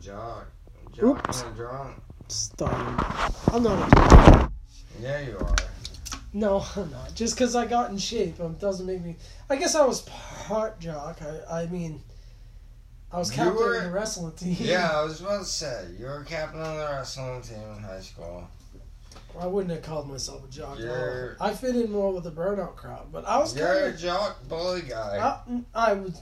jog. Oops. I'm drunk. Stop. I'm not. Yeah, you are. No, I'm not. Just because I got in shape doesn't make me... I guess I was part jock. I mean, I was captain of the wrestling team. Yeah, I was about to say, you were captain of the wrestling team in high school. Well, I wouldn't have called myself a jock. I fit in more with the burnout crowd, but I was kind of... You're a jock bully guy. I was...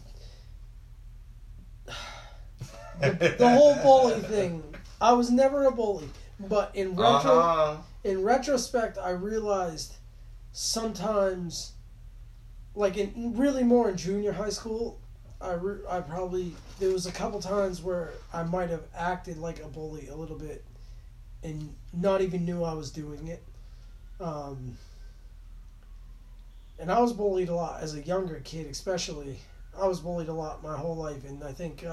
the whole bully thing. I was never a bully, but in retrospect, I realized sometimes, like more in junior high school, I probably, there was a couple times where I might have acted like a bully a little bit and not even knew I was doing it. And I was bullied a lot as a younger kid, especially. I was bullied a lot my whole life, and I think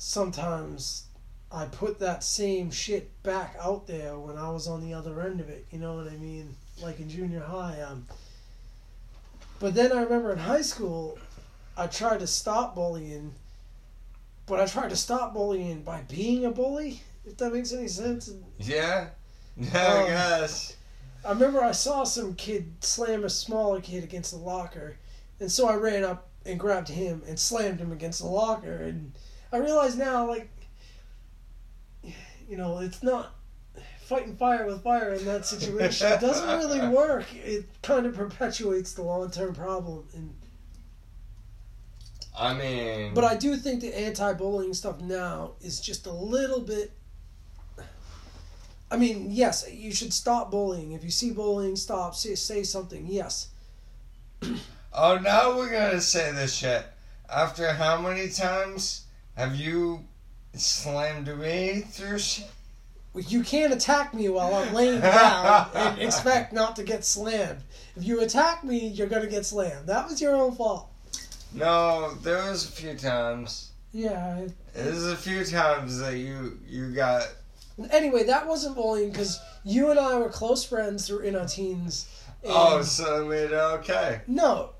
sometimes I put that same shit back out there when I was on the other end of it. You know what I mean? Like in junior high. But then I remember in high school, I tried to stop bullying, but I tried to stop bullying by being a bully, if that makes any sense. Yeah. I guess. I remember I saw some kid slam a smaller kid against the locker, and so I ran up and grabbed him and slammed him against the locker. And I realize now, like, you know, it's not fighting fire with fire in that situation. It doesn't really work. It kind of perpetuates the long-term problem. And I mean... But I do think the anti-bullying stuff now is just a little bit... I mean, yes, you should stop bullying. If you see bullying, stop. Say something. Yes. Oh, now we're going to say this shit. After how many times have you... slammed me through shit? You can't attack me while I'm laying down and expect not to get slammed. If you attack me, you're going to get slammed. That was your own fault. No, there was a few times. Yeah. There's a few times that you got... Anyway, that wasn't bullying because you and I were close friends through in our teens. And... Oh, so I made it okay. No.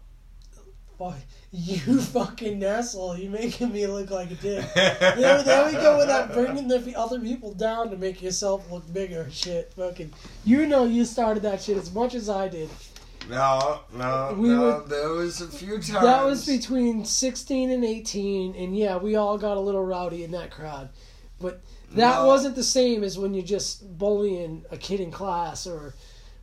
Boy, you fucking asshole. You're making me look like a dick. There we go without bringing the other people down to make yourself look bigger. Shit, fucking. You know you started that shit as much as I did. No, there was a few times. That was between 16 and 18, and yeah, we all got a little rowdy in that crowd. But that wasn't the same as when you're just bullying a kid in class, or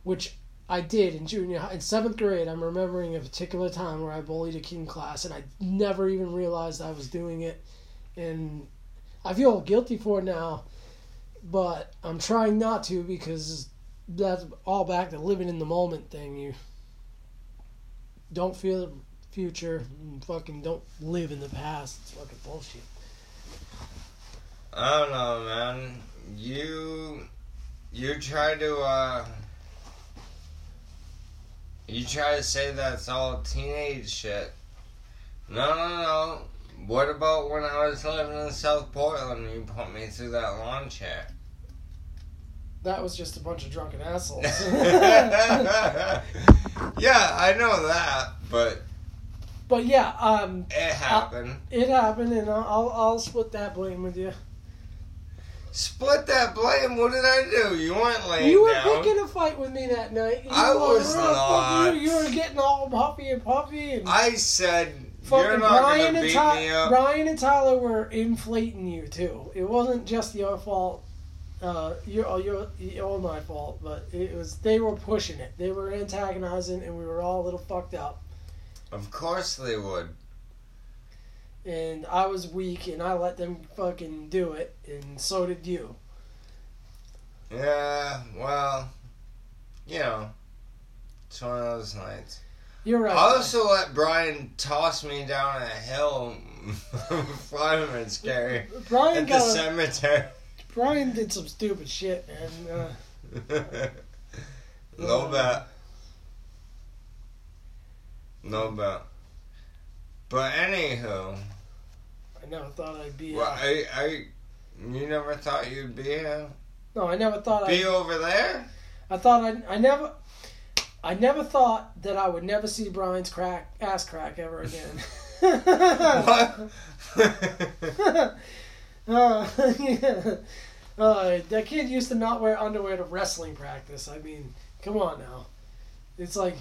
which... I did in junior high. In 7th grade, I'm remembering a particular time where I bullied a kid in class, and I never even realized I was doing it. And I feel guilty for it now, but I'm trying not to because that's all back to living in the moment thing. You don't feel the future, and fucking don't live in the past. It's fucking bullshit. I don't know, man. You try to... You try to say that's all teenage shit. No. What about when I was living in South Portland and you put me through that lawn chair? That was just a bunch of drunken assholes. Yeah, I know that, but... But yeah, It happened. It happened, and I'll split that blame with you. Split that blame. What did I do? You weren't laying down. You were picking a fight with me that night. I was not. You were getting all puffy and puffy. And I said, you're not going to beat me up. Brian and Tyler were inflating you, too. It wasn't just your fault. All my fault. But it was, they were pushing it. They were antagonizing, and we were all a little fucked up. Of course they would. And I was weak, and I let them fucking do it, and so did you. Yeah, well, you know, it's one of those nights. You're right. I also let Brian toss me down a hill, fireman's carry, at the cemetery. Brian did some stupid shit, man. No bet. But anywho... I never thought I'd be... Well, you never thought you'd be here? No, I never thought I'd... Be over there? I never thought that I would never see Brian's ass crack ever again. What? That kid used to not wear underwear to wrestling practice. I mean, come on now. It's like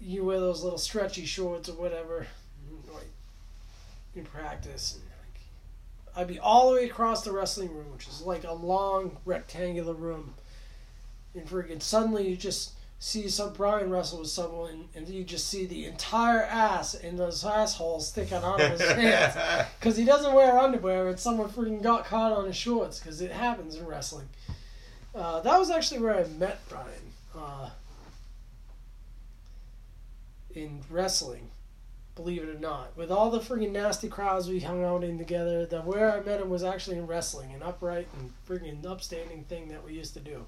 you wear those little stretchy shorts or whatever in practice. And like, I'd be all the way across the wrestling room, which is like a long rectangular room. And freaking suddenly you just see some Brian wrestle with someone, and you just see the entire ass and those assholes sticking out of his hands. Because he doesn't wear underwear, and someone freaking got caught on his shorts, because it happens in wrestling. That was actually where I met Brian, in wrestling, believe it or not. With all the freaking nasty crowds we hung out in together, where I met him was actually in wrestling, an upright and freaking upstanding thing that we used to do.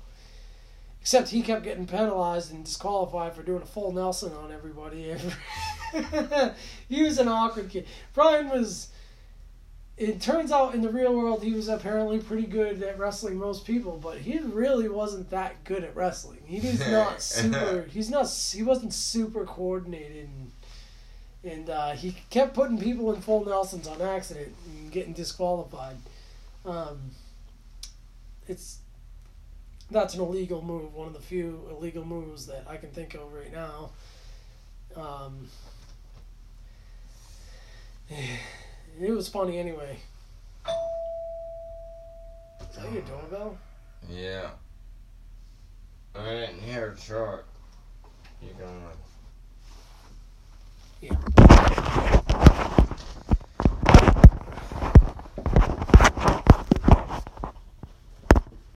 Except he kept getting penalized and disqualified for doing a full Nelson on everybody. He was an awkward kid. Brian was, it turns out in the real world, he was apparently pretty good at wrestling most people, but he really wasn't that good at wrestling. He wasn't super coordinated. And he kept putting people in full Nelsons on accident and getting disqualified. That's an illegal move, one of the few illegal moves that I can think of right now. It was funny anyway. Is that your doorbell? Yeah. I didn't hear it short.